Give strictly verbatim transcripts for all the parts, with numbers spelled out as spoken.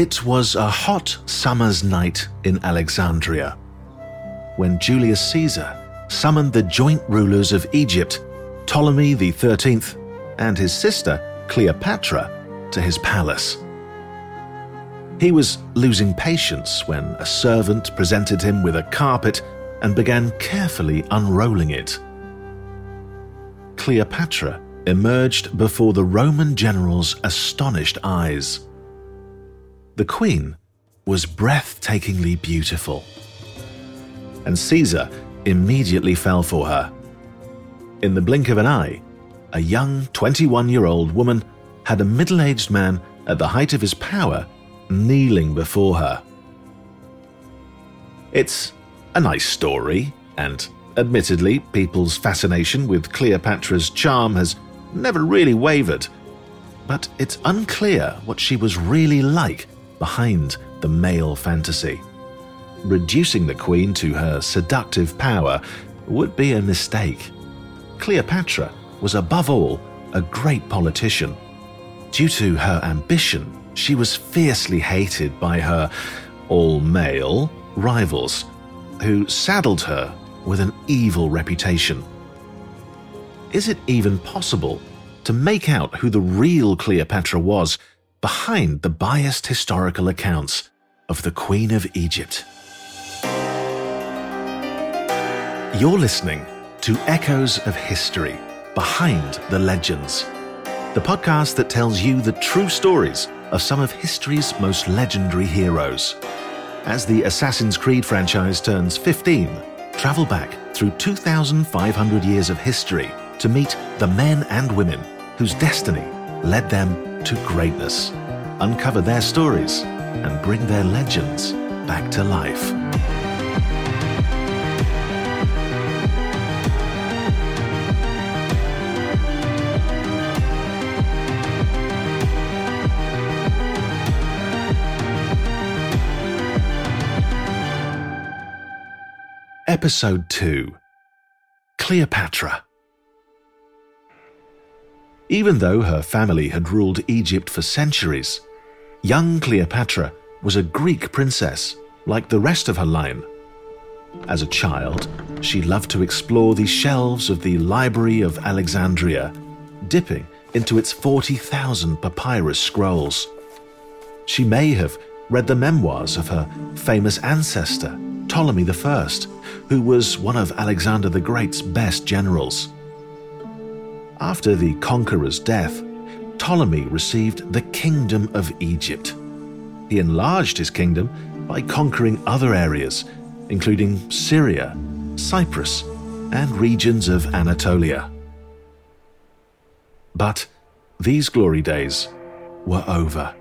It was a hot summer's night in Alexandria when Julius Caesar summoned the joint rulers of Egypt, Ptolemy the thirteenth, and his sister Cleopatra to his palace. He was losing patience when a servant presented him with a carpet and began carefully unrolling it. Cleopatra emerged before the Roman general's astonished eyes. The queen was breathtakingly beautiful, and Caesar immediately fell for her. In the blink of an eye, a young twenty-one-year-old woman had a middle-aged man at the height of his power kneeling before her. It's a nice story, and admittedly, people's fascination with Cleopatra's charm has never really wavered, but it's unclear what she was really like behind the male fantasy. Reducing the queen to her seductive power would be a mistake. Cleopatra was above all a great politician. Due to her ambition, she was fiercely hated by her all-male rivals, who saddled her with an evil reputation. Is it even possible to make out who the real Cleopatra was behind the biased historical accounts of the Queen of Egypt? You're listening to Echoes of History Behind the Legends, the podcast that tells you the true stories of some of history's most legendary heroes. As the Assassin's Creed franchise turns fifteen, travel back through two thousand five hundred years of history to meet the men and women whose destiny led them to greatness, uncover their stories, and bring their legends back to life. Episode two. Cleopatra. Even though her family had ruled Egypt for centuries, young Cleopatra was a Greek princess like the rest of her line. As a child, she loved to explore the shelves of the Library of Alexandria, dipping into its forty thousand papyrus scrolls. She may have read the memoirs of her famous ancestor, Ptolemy the First, who was one of Alexander the Great's best generals. After the conqueror's death, Ptolemy received the Kingdom of Egypt. He enlarged his kingdom by conquering other areas, including Syria, Cyprus, and regions of Anatolia. But these glory days were over.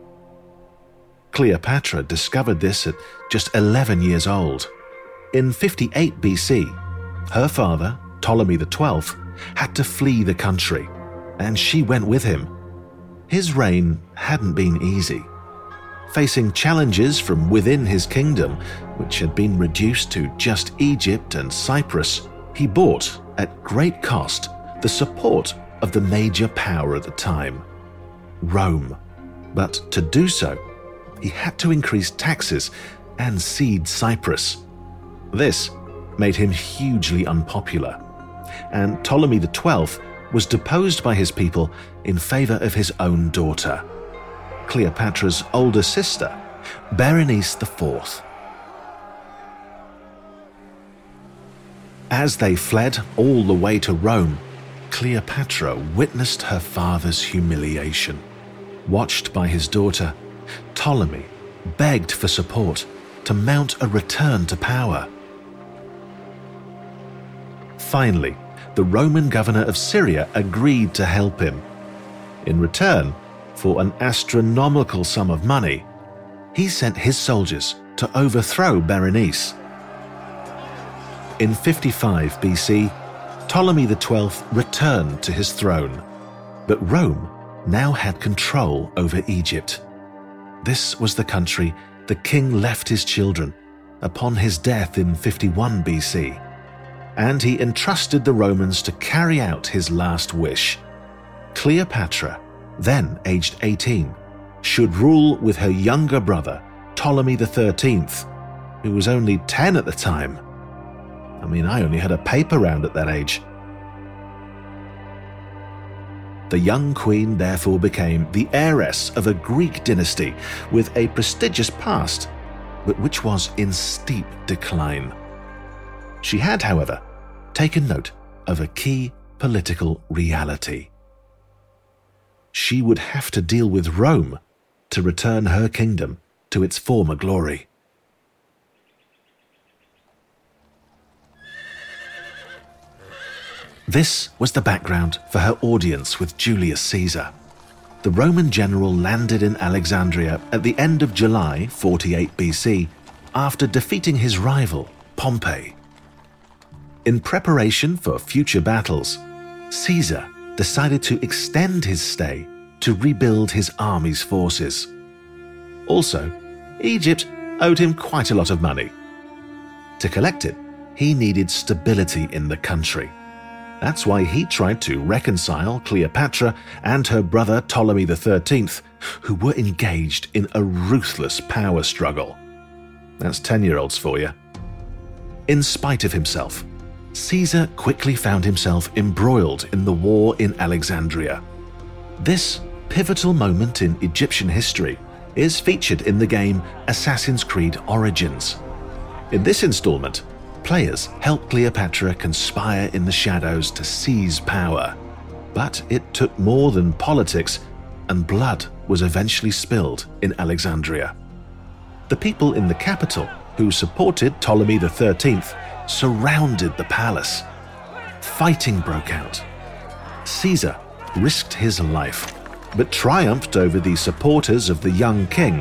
Cleopatra discovered this at just eleven years old. In fifty-eight B C, her father, Ptolemy the twelfth, had to flee the country, and she went with him. His reign hadn't been easy, facing challenges from within his kingdom, which had been reduced to just Egypt and Cyprus. He bought, at great cost, the support of the major power at the time, Rome. But to do so, he had to increase taxes and cede Cyprus. This made him hugely unpopular, and Ptolemy the twelfth was deposed by his people in favor of his own daughter, Cleopatra's older sister, Berenice the Fourth. As they fled all the way to Rome, Cleopatra witnessed her father's humiliation. Watched by his daughter, Ptolemy begged for support to mount a return to power. Finally, the Roman governor of Syria agreed to help him. In return for an astronomical sum of money, he sent his soldiers to overthrow Berenice. In fifty-five B C, Ptolemy the twelfth returned to his throne, but Rome now had control over Egypt. This was the country the king left his children upon his death in fifty-one B C, and he entrusted the Romans to carry out his last wish. Cleopatra, then aged eighteen, should rule with her younger brother, Ptolemy the thirteenth, who was only ten at the time. I mean, I only had a paper round at that age. The young queen therefore became the heiress of a Greek dynasty with a prestigious past, but which was in steep decline. She had, however, taken note of a key political reality. She would have to deal with Rome to return her kingdom to its former glory. This was the background for her audience with Julius Caesar. The Roman general landed in Alexandria at the end of July forty-eight B C after defeating his rival, Pompey. In preparation for future battles, Caesar decided to extend his stay to rebuild his army's forces. Also, Egypt owed him quite a lot of money. To collect it, he needed stability in the country. That's why he tried to reconcile Cleopatra and her brother Ptolemy the thirteenth, who were engaged in a ruthless power struggle. That's ten-year-olds for you. In spite of himself, Caesar quickly found himself embroiled in the war in Alexandria. This pivotal moment in Egyptian history is featured in the game Assassin's Creed Origins. In this installment, players help Cleopatra conspire in the shadows to seize power. But it took more than politics, and blood was eventually spilled in Alexandria. The people in the capital who supported Ptolemy the thirteenth surrounded the palace. Fighting broke out. Caesar risked his life, but triumphed over the supporters of the young king,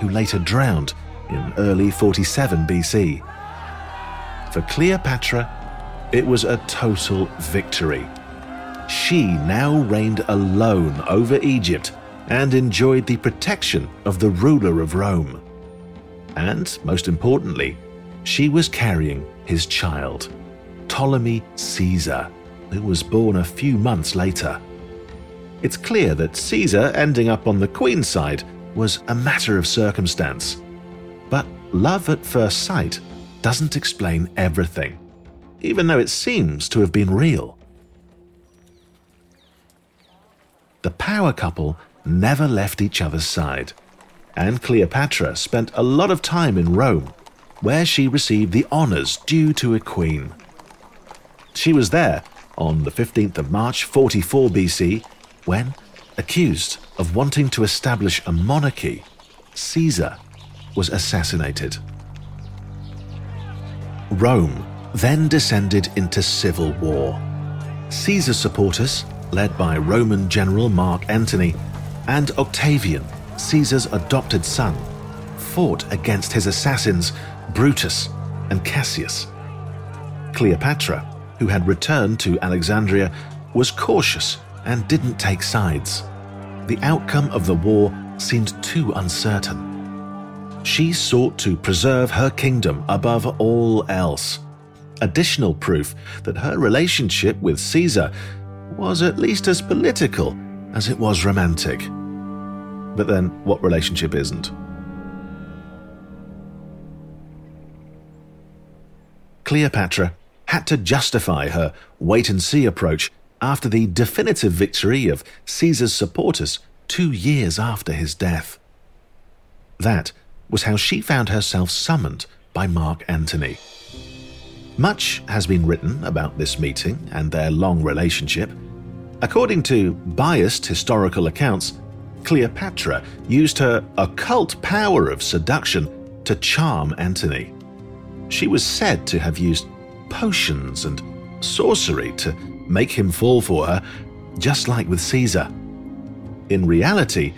who later drowned in early forty-seven B C. For Cleopatra, it was a total victory. She now reigned alone over Egypt and enjoyed the protection of the ruler of Rome. And, most importantly, she was carrying his child, Ptolemy Caesar, who was born a few months later. It's clear that Caesar ending up on the queen's side was a matter of circumstance. But love at first sight doesn't explain everything, even though it seems to have been real. The power couple never left each other's side, and Cleopatra spent a lot of time in Rome, where she received the honors due to a queen. She was there on the fifteenth of March forty-four B C when, accused of wanting to establish a monarchy, Caesar was assassinated. Rome then descended into civil war. Caesar's supporters, led by Roman general Mark Antony, and Octavian, Caesar's adopted son, fought against his assassins Brutus and Cassius. Cleopatra, who had returned to Alexandria, was cautious and didn't take sides. The outcome of the war seemed too uncertain. She sought to preserve her kingdom above all else. Additional proof that her relationship with Caesar was at least as political as it was romantic. But then, what relationship isn't? Cleopatra had to justify her wait-and-see approach after the definitive victory of Caesar's supporters two years after his death. That was how she found herself summoned by Mark Antony. Much has been written about this meeting and their long relationship. According to biased historical accounts, Cleopatra used her occult power of seduction to charm Antony. She was said to have used potions and sorcery to make him fall for her, just like with Caesar. In reality,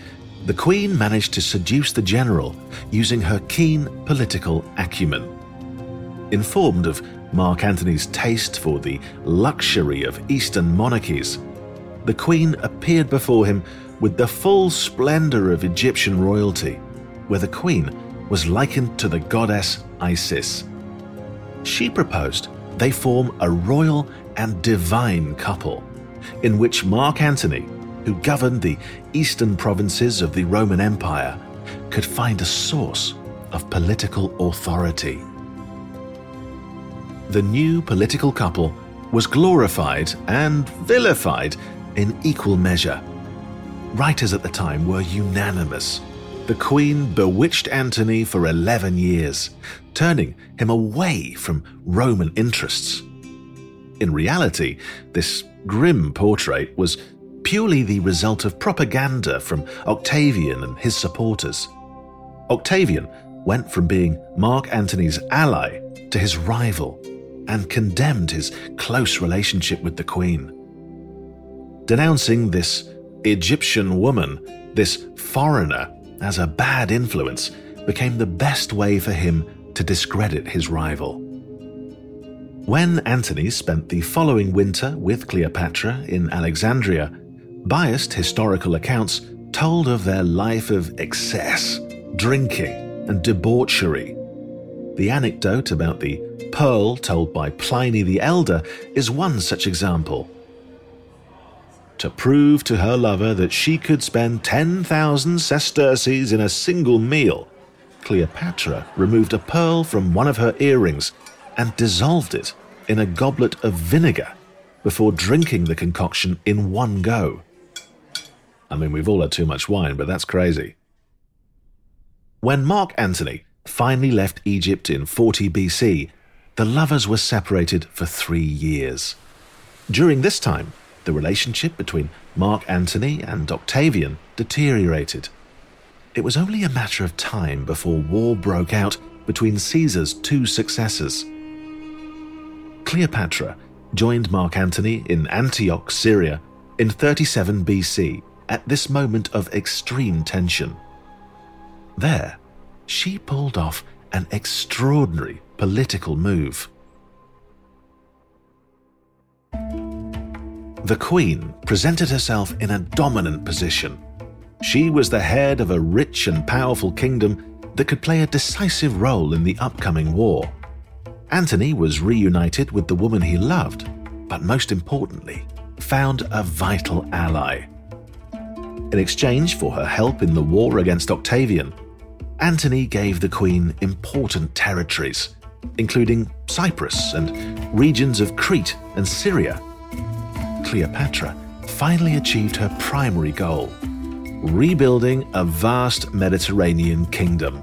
the queen managed to seduce the general using her keen political acumen. Informed of Mark Antony's taste for the luxury of Eastern monarchies, the queen appeared before him with the full splendor of Egyptian royalty, where the queen was likened to the goddess Isis. She proposed they form a royal and divine couple, in which Mark Antony who governed the eastern provinces of the Roman Empire, could find a source of political authority. The new political couple was glorified and vilified in equal measure. Writers at the time were unanimous. The queen bewitched Antony for eleven years, turning him away from Roman interests. In reality, this grim portrait was purely the result of propaganda from Octavian and his supporters. Octavian went from being Mark Antony's ally to his rival and condemned his close relationship with the queen. Denouncing this Egyptian woman, this foreigner, as a bad influence became the best way for him to discredit his rival. When Antony spent the following winter with Cleopatra in Alexandria, biased historical accounts told of their life of excess, drinking, and debauchery. The anecdote about the pearl told by Pliny the Elder is one such example. To prove to her lover that she could spend ten thousand sesterces in a single meal, Cleopatra removed a pearl from one of her earrings and dissolved it in a goblet of vinegar before drinking the concoction in one go. I mean, we've all had too much wine, but that's crazy. When Mark Antony finally left Egypt in forty B C, the lovers were separated for three years. During this time, the relationship between Mark Antony and Octavian deteriorated. It was only a matter of time before war broke out between Caesar's two successors. Cleopatra joined Mark Antony in Antioch, Syria, in thirty-seven B C, at this moment of extreme tension. There, she pulled off an extraordinary political move. The queen presented herself in a dominant position. She was the head of a rich and powerful kingdom that could play a decisive role in the upcoming war. Antony was reunited with the woman he loved, but most importantly, found a vital ally. In exchange for her help in the war against Octavian, Antony gave the queen important territories, including Cyprus and regions of Crete and Syria. Cleopatra finally achieved her primary goal, rebuilding a vast Mediterranean kingdom.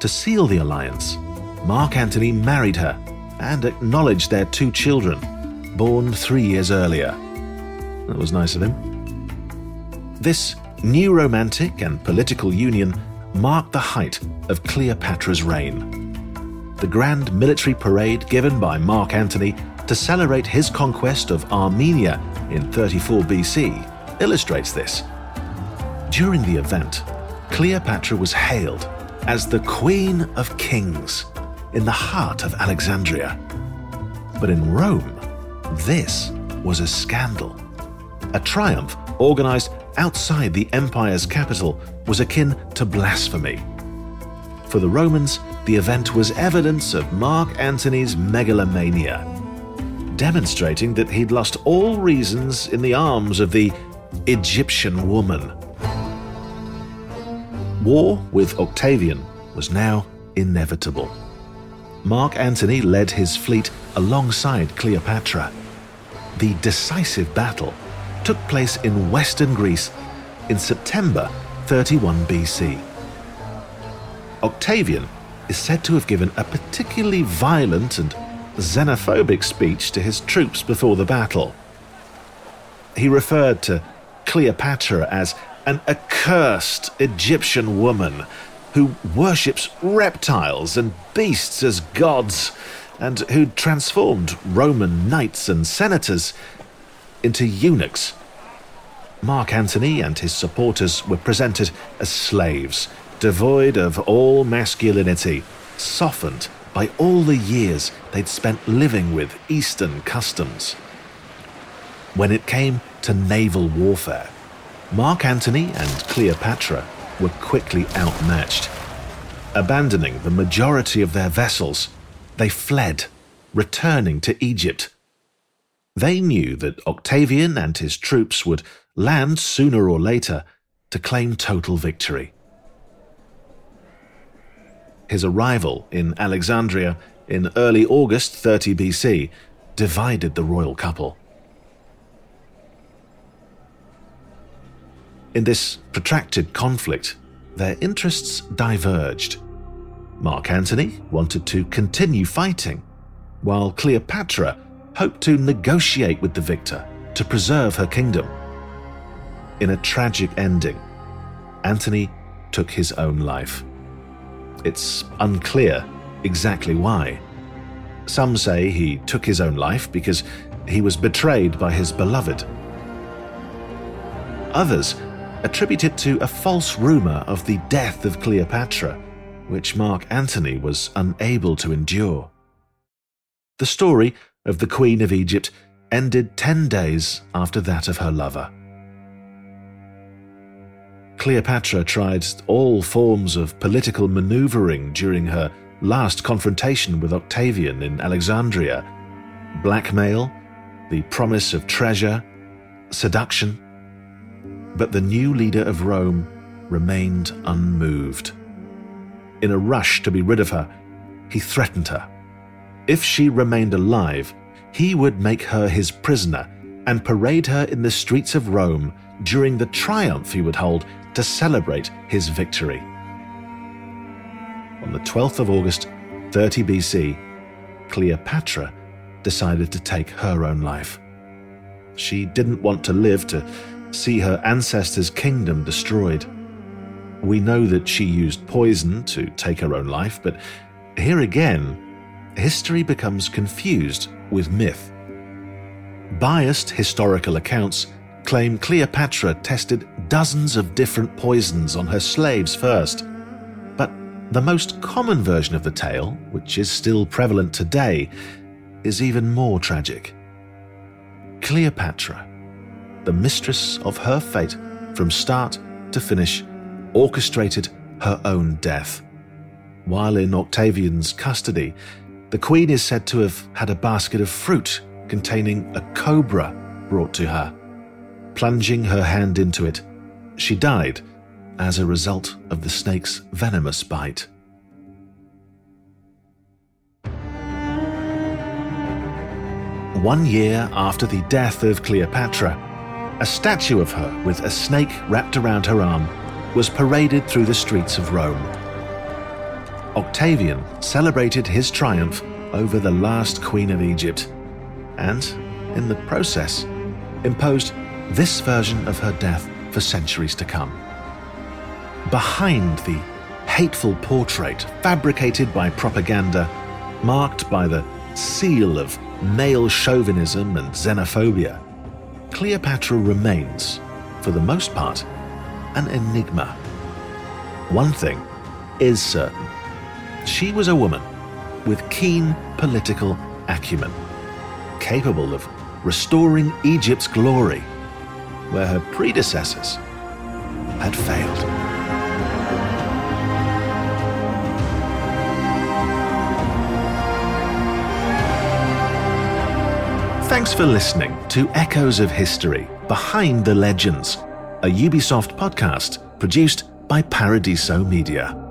To seal the alliance, Mark Antony married her and acknowledged their two children, born three years earlier. That was nice of him. This new romantic and political union marked the height of Cleopatra's reign. The grand military parade given by Mark Antony to celebrate his conquest of Armenia in thirty-four B C illustrates this. During the event, Cleopatra was hailed as the Queen of Kings in the heart of Alexandria. But in Rome, this was a scandal. A triumph organized outside the empire's capital was akin to blasphemy. For the Romans, the event was evidence of Mark Antony's megalomania, demonstrating that he'd lost all reasons in the arms of the Egyptian woman. War with Octavian was now inevitable. Mark Antony led his fleet alongside Cleopatra. The decisive battle took place in western Greece in September thirty-one B C. Octavian is said to have given a particularly violent and xenophobic speech to his troops before the battle. He referred to Cleopatra as an accursed Egyptian woman who worships reptiles and beasts as gods and who transformed Roman knights and senators into eunuchs. Mark Antony and his supporters were presented as slaves, devoid of all masculinity, softened by all the years they'd spent living with Eastern customs. When it came to naval warfare, Mark Antony and Cleopatra were quickly outmatched. Abandoning the majority of their vessels, they fled, returning to Egypt. They knew that Octavian and his troops would land sooner or later to claim total victory. His arrival in Alexandria in early August thirty B C divided the royal couple. In this protracted conflict, their interests diverged. Mark Antony wanted to continue fighting, while Cleopatra hoped to negotiate with the victor to preserve her kingdom. In a tragic ending, Antony took his own life. It's unclear exactly why. Some say he took his own life because he was betrayed by his beloved. Others attribute it to a false rumor of the death of Cleopatra, which Mark Antony was unable to endure. The story of the Queen of Egypt ended ten days after that of her lover. Cleopatra tried all forms of political maneuvering during her last confrontation with Octavian in Alexandria. Blackmail, the promise of treasure, seduction. But the new leader of Rome remained unmoved. In a rush to be rid of her, he threatened her. If she remained alive, he would make her his prisoner and parade her in the streets of Rome during the triumph he would hold to celebrate his victory. On the twelfth of August, thirty B C, Cleopatra decided to take her own life. She didn't want to live to see her ancestors' kingdom destroyed. We know that she used poison to take her own life, but here again, history becomes confused with myth. Biased historical accounts claim Cleopatra tested dozens of different poisons on her slaves first. The most common version of the tale, which is still prevalent today, is even more tragic. Cleopatra, the mistress of her fate from start to finish, orchestrated her own death. While in Octavian's custody, the queen is said to have had a basket of fruit containing a cobra brought to her. Plunging her hand into it, she died as a result of the snake's venomous bite. One year after the death of Cleopatra, a statue of her with a snake wrapped around her arm was paraded through the streets of Rome. Octavian celebrated his triumph over the last queen of Egypt, and, in the process, imposed this version of her death for centuries to come. Behind the hateful portrait fabricated by propaganda, marked by the seal of male chauvinism and xenophobia, Cleopatra remains, for the most part, an enigma. One thing is certain. She was a woman with keen political acumen, capable of restoring Egypt's glory, where her predecessors had failed. Thanks for listening to Echoes of History Behind the Legends, a Ubisoft podcast produced by Paradiso Media.